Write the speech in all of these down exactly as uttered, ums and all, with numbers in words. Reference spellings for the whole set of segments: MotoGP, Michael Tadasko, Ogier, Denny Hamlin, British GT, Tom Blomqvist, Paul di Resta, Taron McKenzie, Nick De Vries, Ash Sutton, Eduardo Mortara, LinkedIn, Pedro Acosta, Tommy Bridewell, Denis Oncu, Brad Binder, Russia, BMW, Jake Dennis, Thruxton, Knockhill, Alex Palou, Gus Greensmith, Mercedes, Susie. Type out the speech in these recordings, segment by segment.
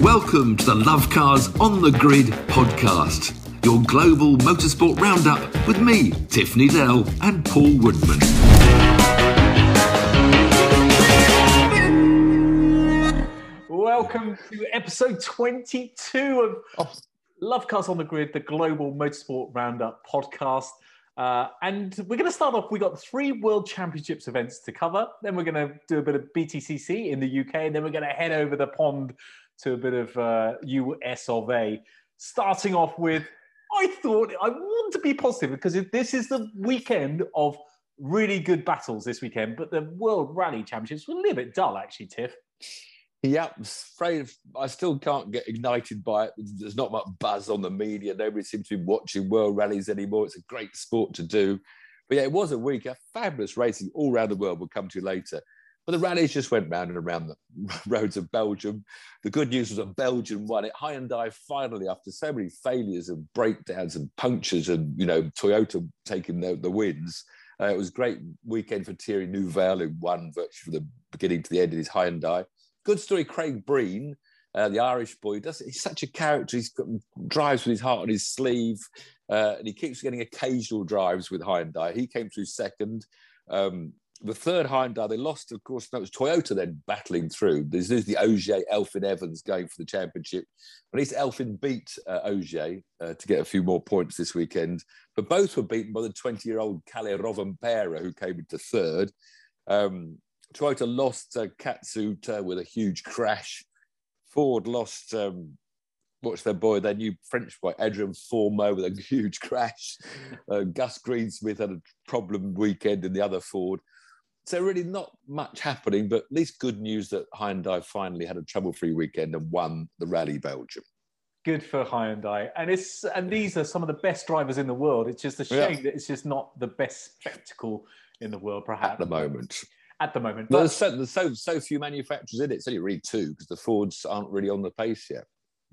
Welcome to the Love Cars On The Grid podcast, your global motorsport roundup with me, Tiffany Dell and Paul Woodman. Welcome to episode twenty-two of oh. Love Cars On The Grid, the global motorsport roundup podcast. Uh, and we're going to start off, we got three World Championships events to cover, then we're going to do a bit of B T C C in the U K, and then we're going to head over the pond to a bit of uh, U S of A. Starting off with, I thought, I want to be positive because this is the weekend of really good battles this weekend, but the World Rally Championships were a little bit dull actually, Tiff. Yeah, I'm afraid I still can't get ignited by it. There's not much buzz on the media. Nobody seems to be watching World Rallies anymore. It's a great sport to do. But yeah, it was a week of fabulous racing all around the world. We'll come to later. But the rallies just went round and around the roads of Belgium. The good news was that Belgium won it. Hyundai finally, after so many failures and breakdowns and punctures and, you know, Toyota taking the, the wins. Uh, it was a great weekend for Thierry Neuville, who won virtually from the beginning to the end in his Hyundai. Good story, Craig Breen, uh, the Irish boy. Does he's such a character. He drives with his heart on his sleeve, uh, and he keeps getting occasional drives with Hyundai. He came through second. Um, the third Hyundai, they lost, of course. No, it was Toyota then battling through. There's, there's the Ogier, Elfyn Evans going for the championship. At least Elfyn beat uh, Ogier uh, to get a few more points this weekend. But both were beaten by the twenty-year-old Kalle Rovanperä, who came into third. Um, Toyota lost uh, Katsuta with a huge crash. Ford lost, um, what's their boy, their new French boy, Adrian Formeau, with a huge crash. Uh, Gus Greensmith had a problem weekend in the other Ford. So really not much happening, but at least good news that Hyundai finally had a trouble-free weekend and won the Rally Belgium. Good for Hyundai. And it's and these are some of the best drivers in the world. It's just a shame yeah. that it's just not the best spectacle in the world, perhaps. At the moment. At the moment. But there's, so, there's so, so few manufacturers in it. It's only really two because the Fords aren't really on the pace yet.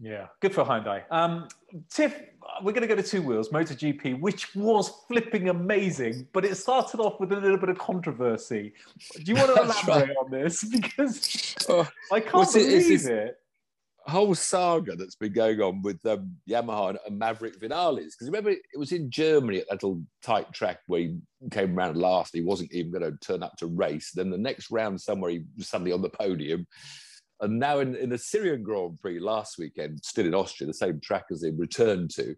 Yeah, good for Hyundai. Um, Tiff, we're going to go to two wheels, MotoGP, which was flipping amazing, but it started off with a little bit of controversy. Do you want to elaborate right. on this? Because oh, I can't believe it. it. Whole saga that's been going on with um, Yamaha and, and Maverick Vinales, because remember it was in Germany at that little tight track where he came around last. He wasn't even going to turn up to race. Then the next round somewhere he was suddenly on the podium, and now in, in the Syrian Grand Prix last weekend, still in Austria, the same track as he returned to,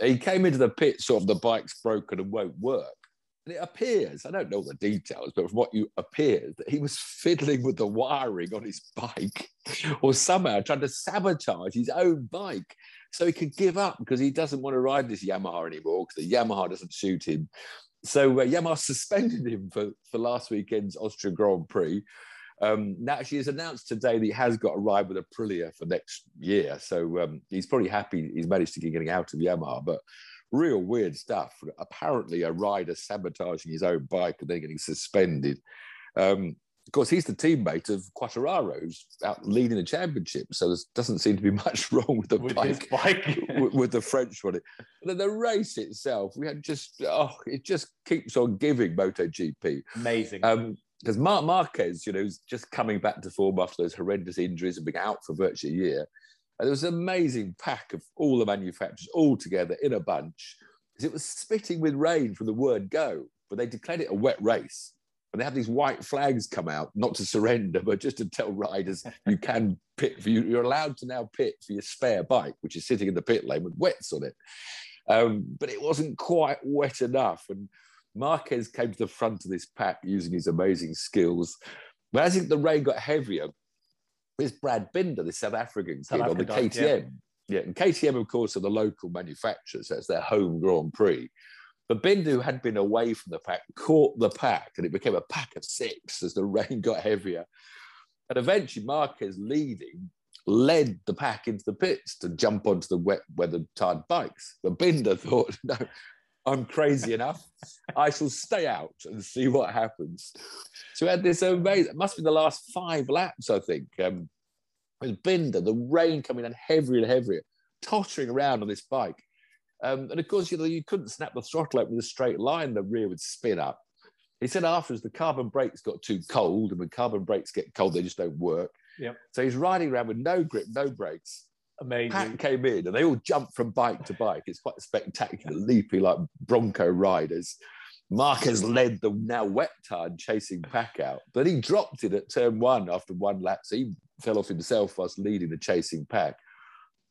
he came into the pit sort of the bike's broken and won't work. And it appears, I don't know the details, but from what you appears, that he was fiddling with the wiring on his bike or somehow trying to sabotage his own bike so he could give up because he doesn't want to ride this Yamaha anymore because the Yamaha doesn't suit him. So uh, Yamaha suspended him for, for last weekend's Austria Grand Prix. Um, now, actually, it's announced today that he has got a ride with Aprilia for next year. So um, he's probably happy he's managed to get getting out of Yamaha, but real weird stuff. Apparently a rider sabotaging his own bike and then getting suspended. Um, of course, he's the teammate of Quartararo, who's out leading the championship, so there doesn't seem to be much wrong with the with bike, bike. with, with the French one. But the race itself, we had just, oh, it just keeps on giving MotoGP. Amazing. Um, because Mark Marquez, you know, is just coming back to form after those horrendous injuries and being out for virtually a year. And there was an amazing pack of all the manufacturers all together in a bunch, because it was spitting with rain from the word go, but they declared it a wet race. And they had these white flags come out, not to surrender, but just to tell riders you can pit for you. You're allowed to now pit for your spare bike, which is sitting in the pit lane with wets on it. Um, but it wasn't quite wet enough. And Marquez came to the front of this pack using his amazing skills. But as the rain got heavier, there's Brad Binder, the South African kid on the K T M. Yeah. yeah, and K T M, of course, are the local manufacturer, so it's their home Grand Prix. But Binder, who had been away from the pack, caught the pack, and it became a pack of six as the rain got heavier. And eventually, Marquez leading led the pack into the pits to jump onto the wet, weather-tired bikes. But Binder thought, no, I'm crazy enough. I shall stay out and see what happens. So we had this amazing, it must be the last five laps, I think. Um, with Binder, the rain coming down heavier and heavier, tottering around on this bike. Um, and of course, you know, you couldn't snap the throttle open with a straight line, the rear would spin up. He said afterwards the carbon brakes got too cold, and when carbon brakes get cold, they just don't work. Yep. So he's riding around with no grip, no brakes. Amazing. Pat came in and they all jumped from bike to bike. It's quite spectacular, leapy like Bronco riders. Marquez led the now wet tard chasing Pack out, but he dropped it at turn one after one lap, so he fell off himself whilst leading the chasing Pack.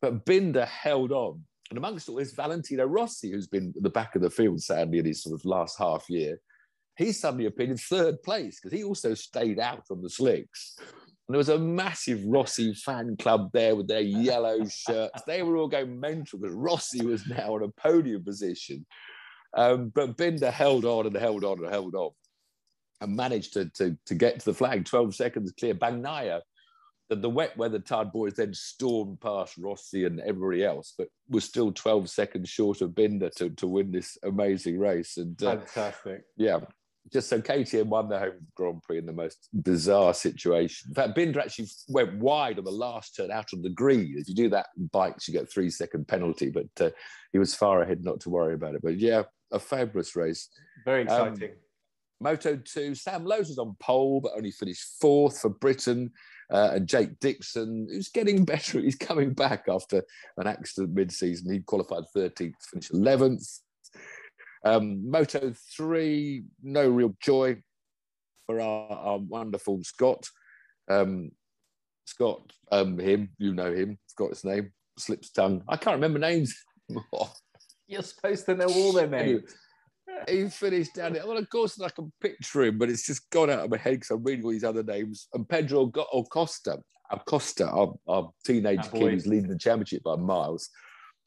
But Binder held on, and amongst all this, Valentino Rossi, who's been at the back of the field, sadly, in his sort of last half year, he suddenly appeared in third place because he also stayed out on the slicks. And there was a massive Rossi fan club there with their yellow shirts. They were all going mental because Rossi was now on a podium position. Um, but Binder held on and held on and held on and managed to, to, to get to the flag, twelve seconds clear. Bagnaia, the, the wet weather tired boys, then stormed past Rossi and everybody else, but was still twelve seconds short of Binder to, to win this amazing race. And uh, fantastic. Yeah. Just so K T M won the home Grand Prix in the most bizarre situation. In fact, Binder actually went wide on the last turn out on the green. If you do that in bikes, you get a three-second penalty, but uh, he was far ahead not to worry about it. But, yeah, a fabulous race. Very exciting. Um, Moto two, Sam Lowes was on pole, but only finished fourth for Britain. Uh, and Jake Dixon, who's getting better. He's coming back after an accident mid-season. He qualified thirteenth, finished eleventh. Um, Moto three, no real joy for our, our wonderful Scott. Um, Scott, um, him, you know him, Scott's name, slips tongue. I can't remember names anymore. You're supposed to know all their names. He, he finished down it. Well, of course, I can picture him, but it's just gone out of my head because I'm reading all these other names. And Pedro Acosta, Acosta, our, our teenage that kid boy. Who's leading the championship by miles.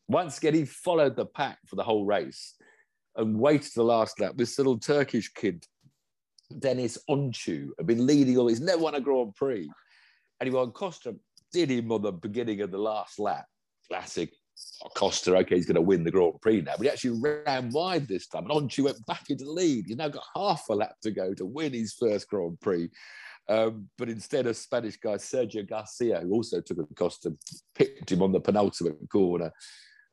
Once again, he followed the pack for the whole race. And waited the last lap. This little Turkish kid, Denis Oncu, had been leading all. He's never won a Grand Prix. And he won. Costa did him on the beginning of the last lap. Classic. Oh, Costa, okay, he's going to win the Grand Prix now. But he actually ran wide this time. And Oncu went back into the lead. He's now got half a lap to go to win his first Grand Prix. Um, but instead, a Spanish guy, Sergio Garcia, who also took a Costa, picked him on the penultimate corner.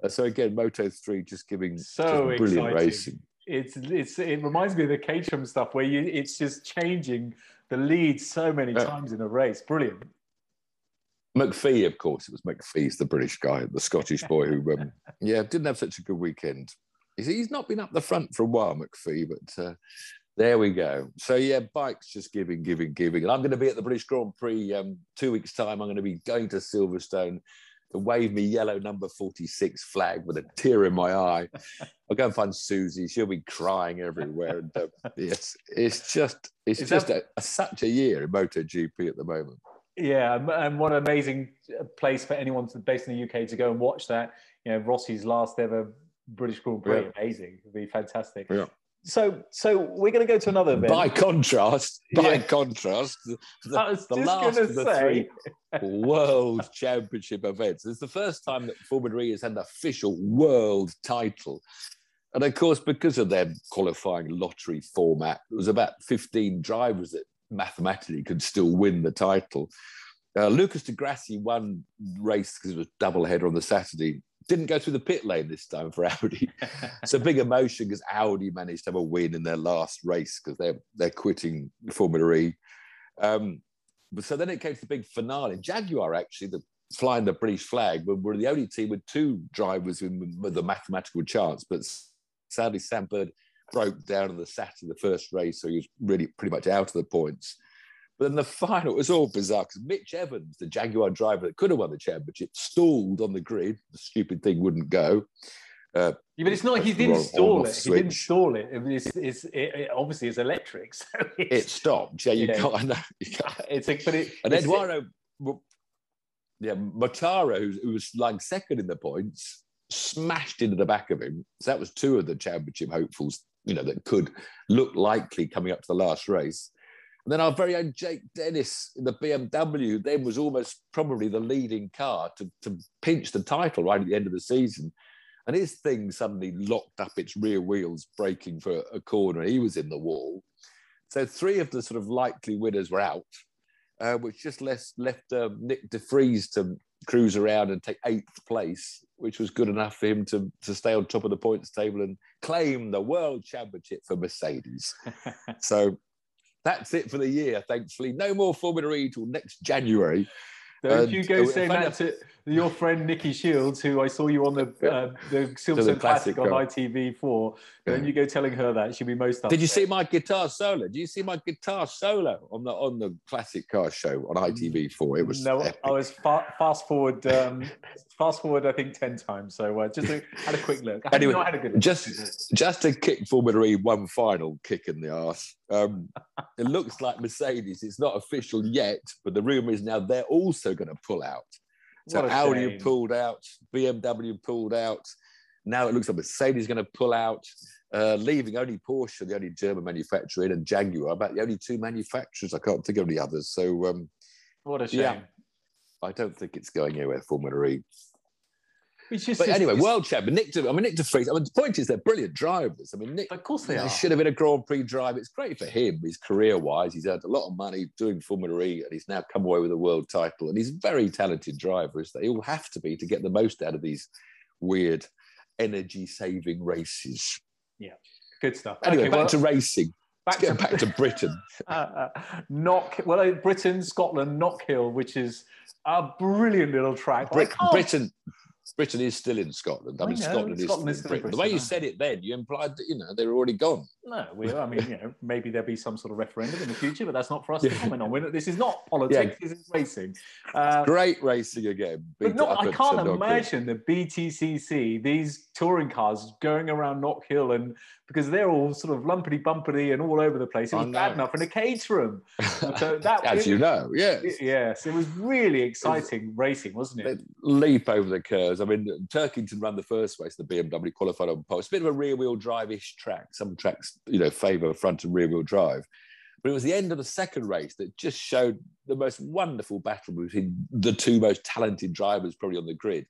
So again, Moto three just giving so just brilliant exciting. Racing. It's it's it reminds me of the Caterham stuff where you it's just changing the lead so many uh, times in a race. Brilliant. McPhee, of course, it was McPhee's the British guy, the Scottish boy who um, yeah didn't have such a good weekend. He's, he's not been up the front for a while, McPhee, but uh, there we go. So yeah, bikes just giving, giving, giving. And I'm going to be at the British Grand Prix um, two weeks time. I'm going to be going to Silverstone. To wave me yellow number forty-six flag with a tear in my eye. I'll go and find Susie. She'll be crying everywhere. And uh, yes, it's just it's Is just that... a, a, such a year in MotoGP at the moment. Yeah, and what an amazing place for anyone based in the U K to go and watch that. You know, Rossi's last ever British Grand Prix. Yeah. Amazing. It'd be fantastic. Yeah. So, so we're going to go to another event. By contrast, by yeah. contrast, the, I was the just last of the say. three World Championship events. It's the first time that Formula E has had an official world title. And, of course, because of their qualifying lottery format, it was about fifteen drivers that mathematically could still win the title. Uh, Lucas Degrassi won race because it was doubleheader on the Saturday. Didn't go through the pit lane this time for Audi. It's a big emotion because Audi managed to have a win in their last race because they're, they're quitting Formula E. Um, but so then it came to the big finale. Jaguar, actually, the, flying the British flag, were, were the only team with two drivers with, with a mathematical chance. But sadly, Sam Bird broke down on the Saturday, the first race, so he was really pretty much out of the points. But then the final, it was all bizarre because Mitch Evans, the Jaguar driver that could have won the championship, stalled on the grid. The stupid thing wouldn't go. Uh, yeah, but it's not, he didn't stall it. Switch. He didn't stall it. I mean, it's, it's, it, it obviously is electric. So it's, it stopped. Yeah, you, you know, can't. No, you can't. It's a, but it, and it's, Eduardo, well, yeah, Mortara, who, who was like second in the points, smashed into the back of him. So that was two of the championship hopefuls, you know, that could look likely coming up to the last race. And then our very own Jake Dennis in the B M W then was almost probably the leading car to, to pinch the title right at the end of the season. And his thing suddenly locked up its rear wheels, braking for a corner. He was in the wall. So three of the sort of likely winners were out, uh, which just left, left uh, Nick De Vries to cruise around and take eighth place, which was good enough for him to, to stay on top of the points table and claim the World Championship for Mercedes. So... that's it for the year, thankfully. No more Formula E till next January. Don't you go saying that to your friend Nikki Shields, who I saw you on the uh, the Silverstone Classic on I T V four. Don't you go telling her that. She'll be most upset. Did you see my guitar solo? Did you see my guitar solo on the on the Classic Car Show on I T V four? It was no. Epic. I was fa fast forward, um, fast forward. I think ten times. So uh, just a, had a quick look. I anyway, not had a good look. Just just to kick Formula E one final kick in the arse. Um, it looks like Mercedes. It's not official yet, but the rumor is now they're also going to pull out. So Audi have pulled out, B M W pulled out. Now it looks like Mercedes is going to pull out, uh, leaving only Porsche, the only German manufacturer, and Jaguar, about the only two manufacturers. I can't think of any others. So, um, what a shame! Yeah, I don't think it's going anywhere. Formula E. It's just, but anyway, it's, world champion Nick De, I mean, Nick De Vries. I mean, the point is, they're brilliant drivers. I mean, Nick, of course they are. They should have been a Grand Prix driver. It's great for him, his career-wise. He's earned a lot of money doing Formula E, and he's now come away with a world title. And he's a very talented driver, as they all have to be to get the most out of these weird energy-saving races. Yeah, good stuff. Anyway, okay, back well, to racing. Back Let's to, get back to Britain. uh, uh, knock well, Britain, Scotland, Knockhill, which is a brilliant little track. Brit like, oh. Britain. Britain is still in Scotland. I, I mean, know, Scotland, Scotland is still in Britain. Britain. The way you said it then, you implied that, you know, they were already gone. No, we, I mean, you know, maybe there'll be some sort of referendum in the future, but that's not for us yeah. to comment on. We're not, this is not politics, yeah. this is racing. Uh, Great racing again. But not, I can't imagine the B T C C, these touring cars going around Knockhill, and because they're all sort of lumpity-bumpity and all over the place. It was bad enough in a cage room. So that, As it, you know, yes. It, yes, it was really exciting it was, racing, wasn't it? Leap over the curves. I mean, Turkington ran the first race, the B M W qualified on pole. It's a bit of a rear-wheel drive-ish track. Some tracks, you know, favour front and rear-wheel drive. But it was the end of the second race that just showed the most wonderful battle between the two most talented drivers probably on the grid.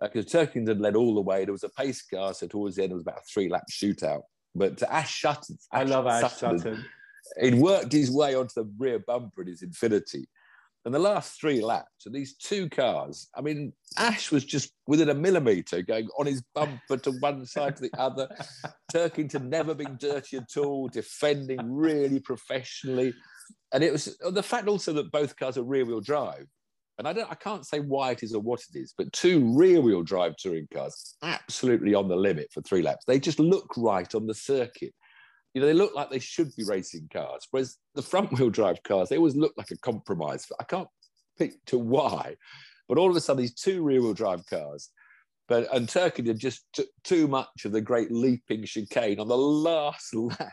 Because uh, Turkington led all the way. There was a pace car, so towards the end, it was about a three-lap shootout. But Ash Sutton... I love Ash Sutton. He'd worked his way onto the rear bumper in his Infinity. And the last three laps of these two cars, I mean, Ash was just within a millimetre going on his bumper to one side to the other. Turkington never been dirty at all, defending really professionally. And it was the fact also that both cars are rear-wheel drive. And I, don't, I can't say why it is or what it is, but two rear-wheel drive touring cars absolutely on the limit for three laps. They just look right on the circuit. You know, they look like they should be racing cars, whereas the front-wheel drive cars, they always look like a compromise. I can't picture why, but all of a sudden, these two rear-wheel drive cars, but and Turkington just took too much of the great leaping chicane on the last lap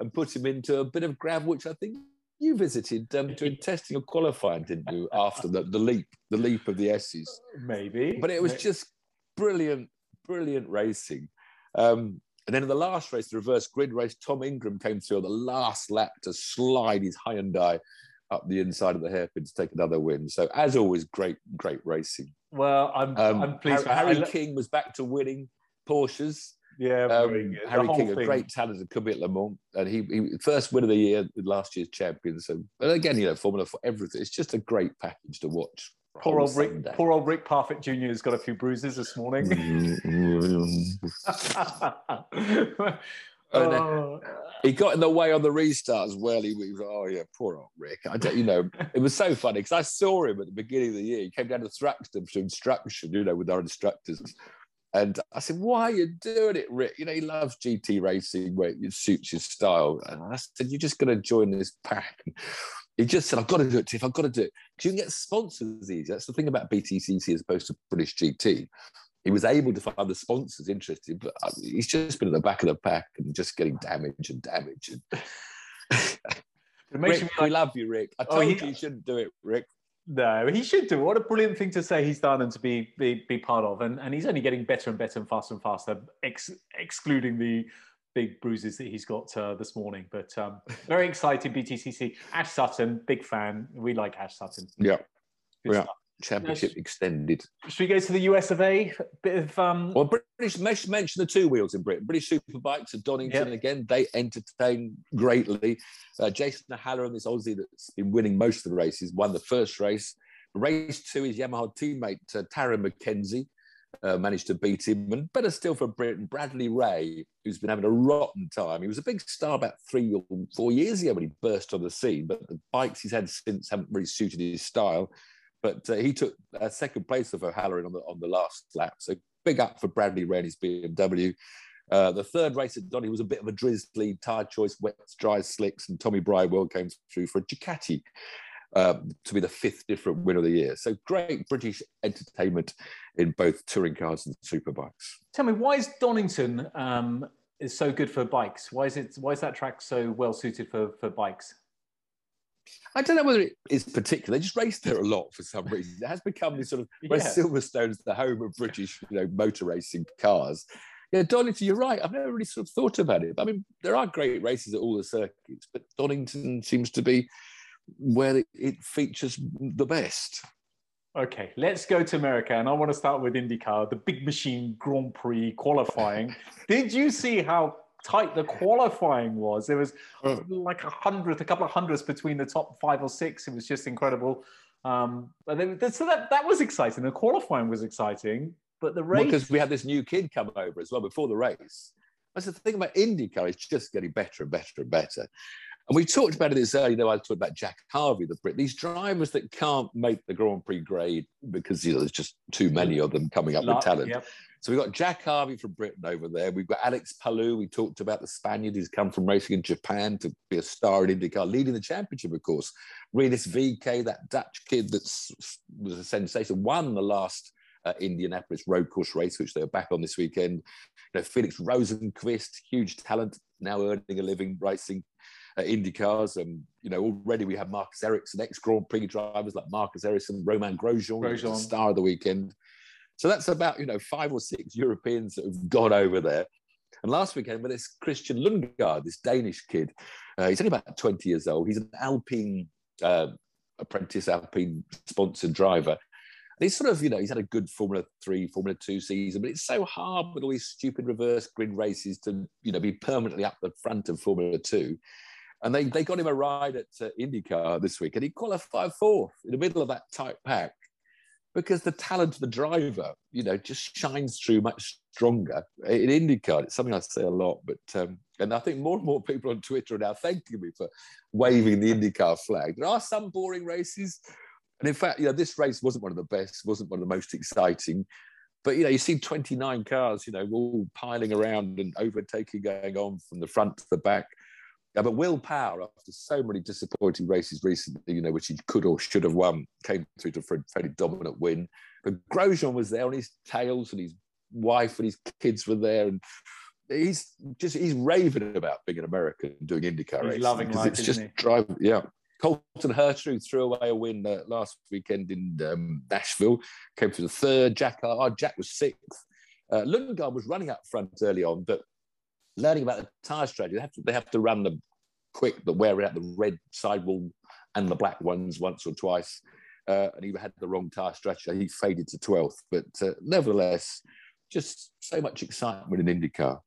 and put him into a bit of gravel, which I think you visited um, doing testing or qualifying, didn't you, after the, the leap, the leap of the S's? Maybe. But it was Maybe. just brilliant, brilliant racing. Um, And then in the last race, the reverse grid race, Tom Ingram came through on the last lap to slide his Hyundai up the inside of the hairpin to take another win. So, as always, great, great racing. Well, I'm, um, I'm pleased. Harry, Harry King was back to winning Porsches. Yeah, um, Harry King, thing. a great talent, could be at Le Mans. And he, he first win of the year, last year's champion. So, and again, you know, Formula for everything. It's just a great package to watch. Poor old, Rick, poor old Rick Parfitt Junior has got a few bruises this morning. And, uh, he got in the way on the restart as well. He was, oh, yeah, poor old Rick. I don't, you know, it was so funny because I saw him at the beginning of the year. He came down to Thruxton for instruction, you know, with our instructors. And I said, why are you doing it, Rick? You know, he loves G T racing where it suits his style. And I said, you're just going to join this pack. He just said, I've got to do it, Tiff, I've got to do it. Because you can get sponsors easy. That's the thing about B T C C as opposed to British G T. He was able to find the sponsors interested, but he's just been at the back of the pack and just getting damage and damage. And it makes Rick, me like, I love you, Rick. I told oh, he, you you shouldn't do it, Rick. No, he should do it. What a brilliant thing to say he's done and to be be, be part of. And, and he's only getting better and better and faster and faster, ex excluding the... big bruises that he's got uh, this morning, but um, very excited. B T C C, Ash Sutton, big fan. We like Ash Sutton. Yeah, yeah. Championship now, extended. Should we go to the U S of A? Bit of um. Well, British mentioned the two wheels in Britain. British Superbikes at Donington yep. again. They entertain greatly. Uh, Jason Halloran, this Aussie that's been winning most of the races, won the first race. Race two is Yamaha teammate uh, Taron McKenzie. uh, managed to beat him. And better still for Britain, Bradley Ray, who's been having a rotten time. He was a big star about three or four years ago when he burst on the scene, but the bikes he's had since haven't really suited his style. But uh, he took uh, second place for Halloran on the, on the last lap. So big up for Bradley Ray and his B M W. Uh, the third race at Donington was a bit of a drizzly, tyre choice, wet, dry, slicks, and Tommy Bridewell came through for a Ducati uh, to be the fifth different winner of the year. So great British entertainment in both touring cars and superbikes. Tell me, why is Donington um, is so good for bikes? Why is it? Why is that track so well suited for for bikes? I don't know whether it is particular. They just race there a lot for some reason. It has become this sort of, yeah. where Silverstone's the home of British, you know, motor racing cars. Yeah, Donington, you're right. I've never really sort of thought about it. I mean, there are great races at all the circuits, but Donington seems to be where it, it features the best. Okay, let's go to America. And I want to start with IndyCar, the Big Machine Grand Prix qualifying. Did you see how tight the qualifying was? There was like a hundredth, a couple of hundredths between the top five or six. It was just incredible. Um, but then, so that, that was exciting. The qualifying was exciting. But the race... Because well, we had this new kid come over as well before the race. That's the thing about IndyCar, it's just getting better and better and better. And we talked about it this earlier, you know, I talked about Jack Harvey, the Brit. These drivers that can't make the Grand Prix grade because, you know, there's just too many of them coming up Love, with talent. Yep. So we've got Jack Harvey from Britain over there. We've got Alex Palou. We talked about the Spaniard who's come from racing in Japan to be a star in IndyCar, leading the championship, of course. Rinus Vike, that Dutch kid that was a sensation, won the last... Uh, Indianapolis road course race, which they are back on this weekend. You know, Felix Rosenquist, huge talent, now earning a living racing uh, Indy cars. And you know, already we have Marcus Ericsson, ex Grand Prix drivers like Marcus Ericsson, Romain Grosjean, Grosjean. star of the weekend. So that's about, you know, five or six Europeans that have gone over there. And last weekend, with this Christian Lundgaard, this Danish kid, uh, he's only about twenty years old. He's an Alpine uh, apprentice, Alpine sponsored driver. He's sort of, you know, he's had a good Formula three, Formula two season, but it's so hard with all these stupid reverse grid races to, you know, be permanently up the front of Formula two. And they, they got him a ride at uh, IndyCar this week, and he qualified fourth in the middle of that tight pack because the talent of the driver, you know, just shines through much stronger in IndyCar. It's something I say a lot, but... Um, and I think more and more people on Twitter are now thanking me for waving the IndyCar flag. There are some boring races... And in fact, you know, this race wasn't one of the best, wasn't one of the most exciting. But, you know, you see twenty-nine cars, you know, all piling around and overtaking going on from the front to the back. Yeah, but Will Power, after so many disappointing races recently, you know, which he could or should have won, came through to a fairly dominant win. But Grosjean was there on his tails, and his wife and his kids were there. And he's just, he's raving about being an American and doing IndyCar racing. He's loving life, it's just driving, yeah. Colton Herta, who threw away a win uh, last weekend in um, Nashville, came for the third. Jack uh, Jack was sixth. Uh, Lundgaard was running up front early on, but learning about the tyre strategy, they have to, they have to run them quick, the wear out, the red sidewall and the black ones once or twice. Uh, and he had the wrong tyre strategy. He faded to twelfth. But uh, nevertheless, just so much excitement in IndyCar.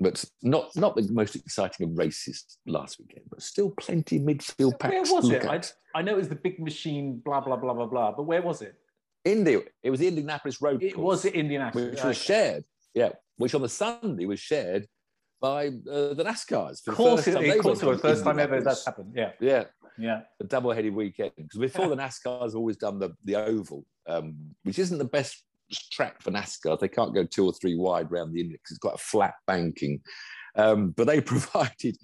But not not the most exciting of races last weekend, but still plenty midfield packs. Where was it? I, I know it was the Big Machine, blah, blah, blah, blah, blah, but where was it? Indy. It was the Indianapolis Road Course. It was the Indianapolis. Which was shared, yeah, which on the Sunday was shared by uh, the NASCARs. Of course it was. The first time ever that's happened, yeah. Yeah. Yeah. A double-headed weekend. Because before yeah. the NASCARs have always done the, the oval, um, which isn't the best track for NASCAR. They can't go two or three wide round the index. It's quite a flat banking, um, but they provided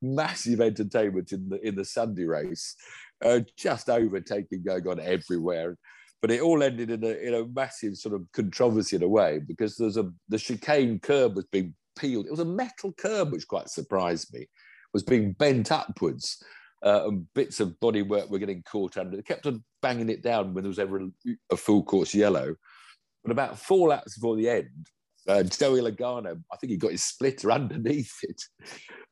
massive entertainment in the in the Sunday race, uh, just overtaking going on everywhere. But it all ended in a in a massive sort of controversy in a way, because there's a the chicane curb was being peeled. It was a metal curb, which quite surprised me, was being bent upwards. Uh, and bits of bodywork were getting caught under. They kept on banging it down when there was ever a, a full course yellow. But about four laps before the end, uh, Joey Logano, I think he got his splitter underneath it,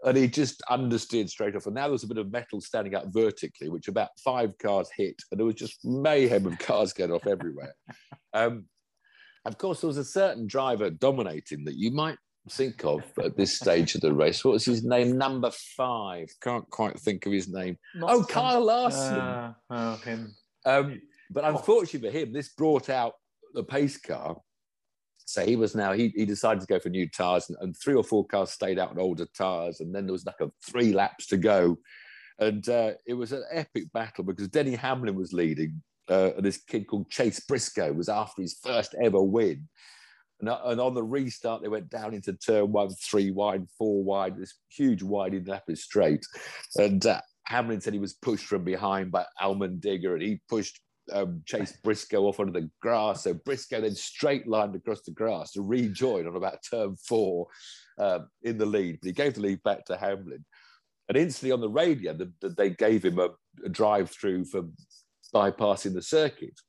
and he just understeered straight off. And now there was a bit of metal standing up vertically, which about five cars hit, and there was just mayhem of cars going off everywhere. Um, of course, there was a certain driver dominating that you might think of at this stage of the race. What was his name? Number five. Can't quite think of his name. Not oh, some... Kyle Larson. Uh, oh, him. Um, but unfortunately for him, this brought out the pace car, So he was now, he, he decided to go for new tyres, and, and three or four cars stayed out on older tyres, and then there was like a three laps to go. And uh, it was an epic battle because Denny Hamlin was leading, uh, and this kid called Chase Briscoe was after his first ever win. And, and on the restart, they went down into turn one, three wide, four wide, this huge wide Indianapolis straight. And uh, Hamlin said he was pushed from behind by Almendinger, and he pushed um, Chase Briscoe off onto the grass. So Briscoe then straight-lined across the grass to rejoin on about turn four um, in the lead. But he gave the lead back to Hamlin. And instantly on the radio, the, the, they gave him a, a drive-through for bypassing the circuit.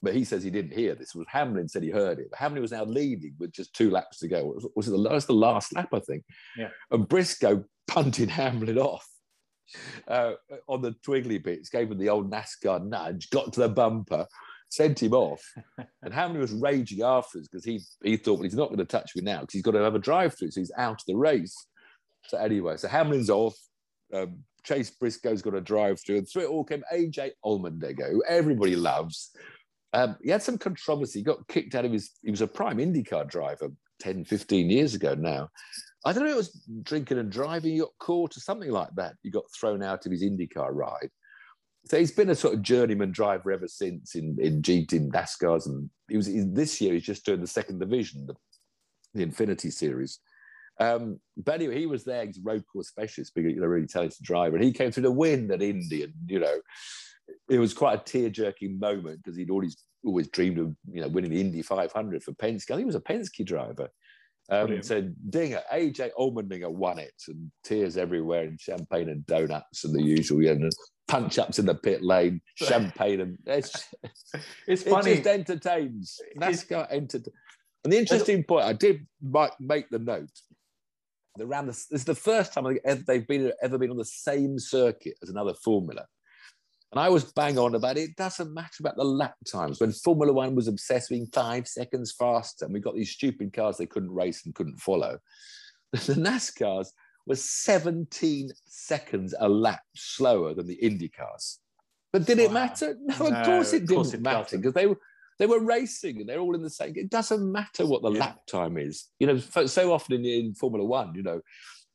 But he says he didn't hear this. It was Hamlin said he heard it. But Hamlin was now leading with just two laps to go. Was, was it the last, the last lap, I think? Yeah. And Briscoe punted Hamlin off uh, on the twiggly bits, gave him the old NASCAR nudge, got to the bumper, sent him off. And Hamlin was raging afterwards because he, he thought, well, he's not going to touch me now because he's got another drive-through, so he's out of the race. So anyway, so Hamlin's off. Um, Chase Briscoe's got a drive-through, and through it all came A J Allmendinger, who everybody loves. Um, he had some controversy. He got kicked out of his... He was a prime IndyCar driver ten, fifteen years ago now. I don't know if it was drinking and driving. He got caught or something like that. He got thrown out of his IndyCar ride. So he's been a sort of journeyman driver ever since in, in G T and NASCARs. And he was, in, this year, he's just doing the second division, the, the Infinity Series. Um, but anyway, he was there. He's a road course specialist, being a really talented driver. And he came through the wind at Indy, and, you know, it was quite a tear-jerking moment because he'd always always dreamed of, you know, winning the Indy five hundred for Penske. I think he was a Penske driver. Um, so Dinger, A J Allmendinger won it, and tears everywhere, and champagne and donuts and the usual, you know, punch-ups in the pit lane, champagne and... It's, it's funny. It just entertains. NASCAR entertains. And the interesting point, I did make the note. Around the, this is the first time I think they've been ever been on the same circuit as another formula, and I was bang on about it. It doesn't matter about the lap times when Formula One was obsessed with being five seconds faster, and we got these stupid cars they couldn't race and couldn't follow. The NASCARs were seventeen seconds a lap slower than the IndyCars, but did wow. it matter? No, no, of course it didn't course it matter because they were. They were racing, and they're all in the same. It doesn't matter what the yeah. lap time is. You know, so often in, in Formula One, you know,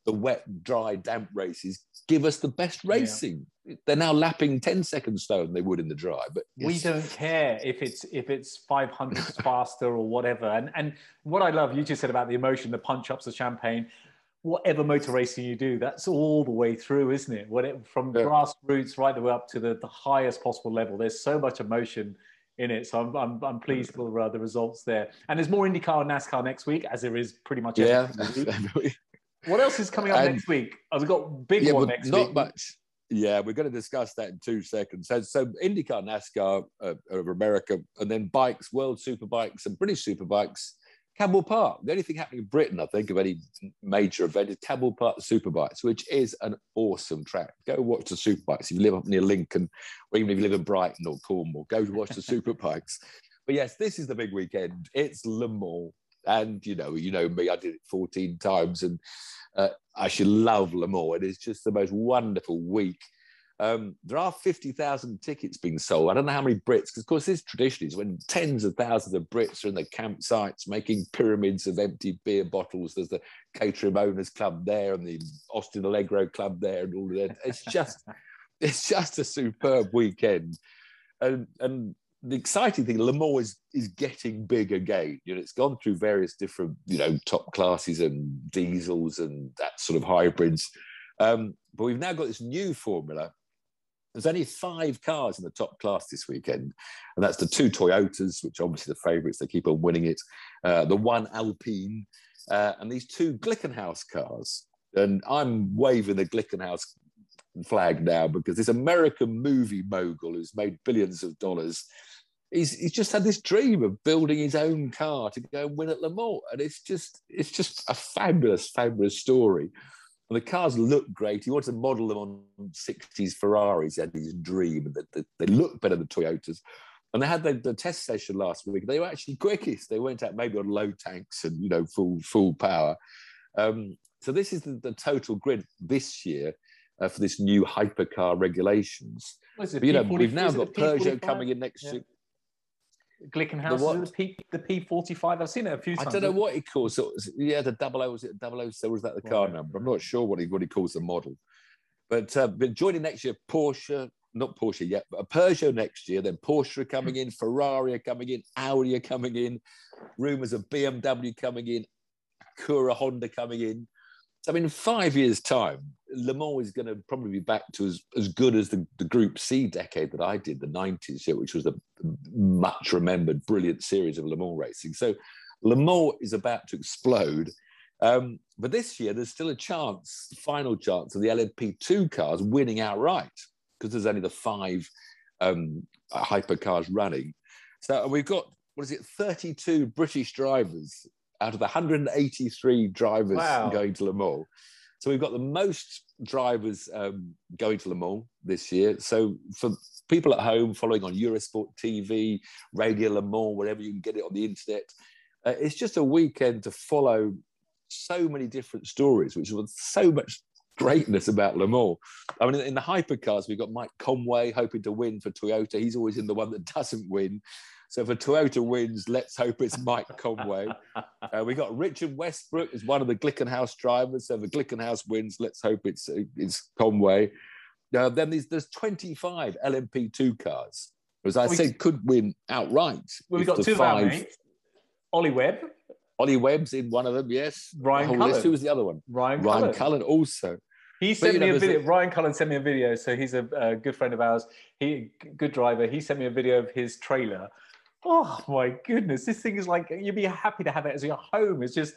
the wet, dry, damp races give us the best racing. Yeah. They're now lapping ten seconds slower than they would in the dry. But we yes. don't care if it's if it's five hundredths faster or whatever. And and what I love, you just said about the emotion, the punch ups, the champagne. Whatever motor racing you do, that's all the way through, isn't it? When it from yeah. grassroots right the way up to the, the highest possible level, there's so much emotion in it. So I'm, I'm, I'm pleased with uh, the results there. And there's more IndyCar and NASCAR next week, as there is pretty much yeah. every What else is coming up and next week? Oh, we've got big yeah, one next not week. Not much. Yeah, we're going to discuss that in two seconds. So, so IndyCar, NASCAR uh, of America, and then bikes, World Superbikes and British Superbikes, Campbell Park. The only thing happening in Britain, I think, of any major event is Campbell Park Superbikes, which is an awesome track. Go watch the Superbikes if you live up near Lincoln, or even if you live in Brighton or Cornwall, go watch the Superbikes. But yes, this is the big weekend. It's Le Mans. And, you know, you know me, I did it fourteen times, and uh, I should love Le Mans. It is just the most wonderful week. Um, there are fifty thousand tickets being sold. I don't know how many Brits, because of course this tradition is when tens of thousands of Brits are in the campsites making pyramids of empty beer bottles. There's the Caterham Owners Club there and the Austin Allegro Club there and all of that. It's just, it's just a superb weekend. And, and the exciting thing, Le Mans is, is getting big again. You know, it's gone through various different, you know, top classes and diesels and that sort of hybrids. Um, but we've now got this new formula. There's only five cars in the top class this weekend, and that's the two Toyotas, which are obviously the favourites, they keep on winning it, uh, the one Alpine, uh, and these two Glickenhaus cars. And I'm waving the Glickenhaus flag now because this American movie mogul who's made billions of dollars, he's, he's just had this dream of building his own car to go and win at Le Mans, and it's just, it's just a fabulous, fabulous story. And the cars look great. He wanted to model them on sixties Ferraris. He had his dream. And the, the, they look better than Toyotas. And they had the, the test session last week. They were actually quickest. They went out maybe on low tanks and, you know, full full power. Um, so this is the, the total grid this year uh, for this new hypercar regulations. But, you know, we've now got Peugeot coming in next year. Glickenhaus, the, is it the P P forty-five? I've seen it a few times. I don't know what he calls it. Yeah, the double O, was it double O? So was that the car right. number? I'm not sure what he what he calls the model. But uh, but joining next year, Porsche, not Porsche yet, but a Peugeot next year. Then Porsche are coming in, Ferrari are coming in, Audi are coming in. Rumours of B M W coming in, Cura Honda coming in. I mean, in five years' time, Le Mans is going to probably be back to as, as good as the, the Group C decade that I did, the nineties, which was the much-remembered, brilliant series of Le Mans racing. So Le Mans is about to explode. Um, but this year, there's still a chance, final chance, of the L M P two cars winning outright, because there's only the five um, hypercars running. So we've got, what is it, thirty-two British drivers out of the one hundred eighty-three drivers wow. going to Le Mans. So we've got the most drivers um, going to Le Mans this year. So for people at home following on Eurosport T V, Radio Le Mans, wherever you can get it on the internet, uh, it's just a weekend to follow so many different stories, which was so much greatness about Le Mans. I mean, in the hypercars, we've got Mike Conway hoping to win for Toyota. He's always in the one that doesn't win. So if a Toyota wins, let's hope it's Mike Conway. uh, we got Richard Westbrook as one of the Glickenhaus drivers. So if a Glickenhaus wins, let's hope it's it's Conway. Now uh, then, there's, there's twenty-five L M P two cars, as I we, said, could win outright. Well, we've got two five. Of our mates. Ollie Webb. Ollie Webb's in one of them, yes. Ryan the Cullen. Who was the other one? Ryan, Ryan Cullen. Cullen also. He sent but, me know, a video. A... Ryan Cullen sent me a video. So he's a, a good friend of ours. He good driver. He sent me a video of his trailer. Oh my goodness! This thing is like, you'd be happy to have it as your home. It's just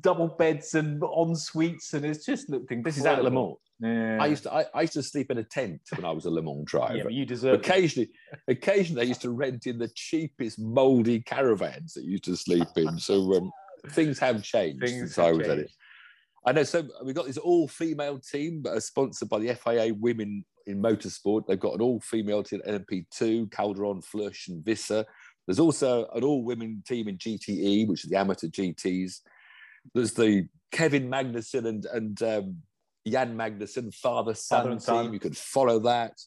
double beds and en suites, and it's just looked incredible. This is at Le Mans. Yeah. I used to I, I used to sleep in a tent when I was a Le Mans driver. Yeah, but you deserve occasionally, it. Occasionally, I used to rent in the cheapest mouldy caravans that you used to sleep in. So um, things have changed things since have I was changed. At it. I know. So we've got this all-female team that are sponsored by the F I A Women in Motorsport. They've got an all-female team at L M P two, Calderon, Fleury and Visser. There's also an all-women team in G T E, which is the amateur G Ts. There's the Kevin Magnussen and, and um, Jan Magnussen, father-son father team. Son. You can follow that.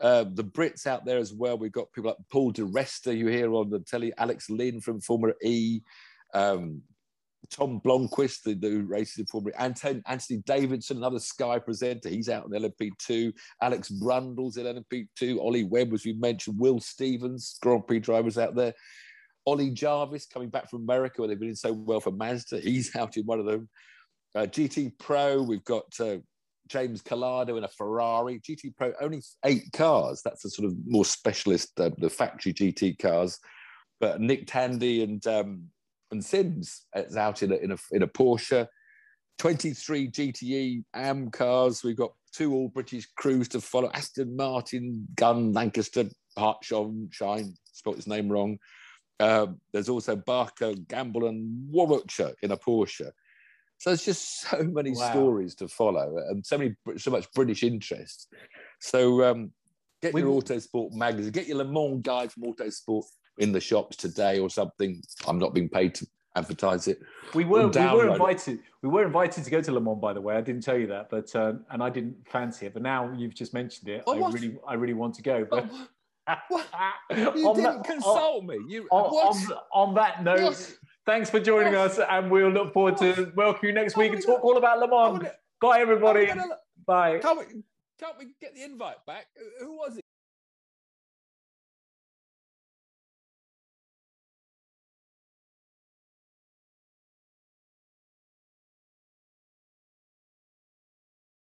Uh, the Brits out there as well. We've got people like Paul de Resta, you hear on the telly, Alex Lynn from Formula E, um, Tom Blomqvist, the, the races in Formula E, Anton, Anthony Davidson, another Sky presenter. He's out in L M P two. Alex Brundle's in L M P two. Ollie Webb, as we mentioned. Will Stevens, Grand Prix drivers out there. Ollie Jarvis, coming back from America, where they've been in so well for Mazda. He's out in one of them. Uh, G T Pro, we've got uh, James Collado in a Ferrari. G T Pro, only eight cars. That's a sort of more specialist, uh, the factory G T cars. But Nick Tandy and... Um, and Sims is out in a, in a, in a Porsche. twenty-three G T E A M cars. We've got two all-British crews to follow. Aston Martin, Gunn, Lancaster, Hartshorn, Shine, spelt his name wrong. Um, there's also Barker, Gamble and Warwickshire in a Porsche. So there's just so many wow. stories to follow and so many, so much British interest. So um, get we, your Autosport magazine, get your Le Mans guide from Autosport in the shops today or something. I'm not being paid to advertise it. We were we were invited. It. We were invited to go to Le Mans, by the way. I didn't tell you that, but um, and I didn't fancy it. But now you've just mentioned it. Oh, I what? really, I really want to go. But oh, you didn't that, consult on, me. You on, on, on that note, what? Thanks for joining what? us, and we'll look forward what? to welcome you next week and talk all about Le Mans. Gonna, Bye, everybody. Gonna, Bye. Can't we, can't we get the invite back? Who was it?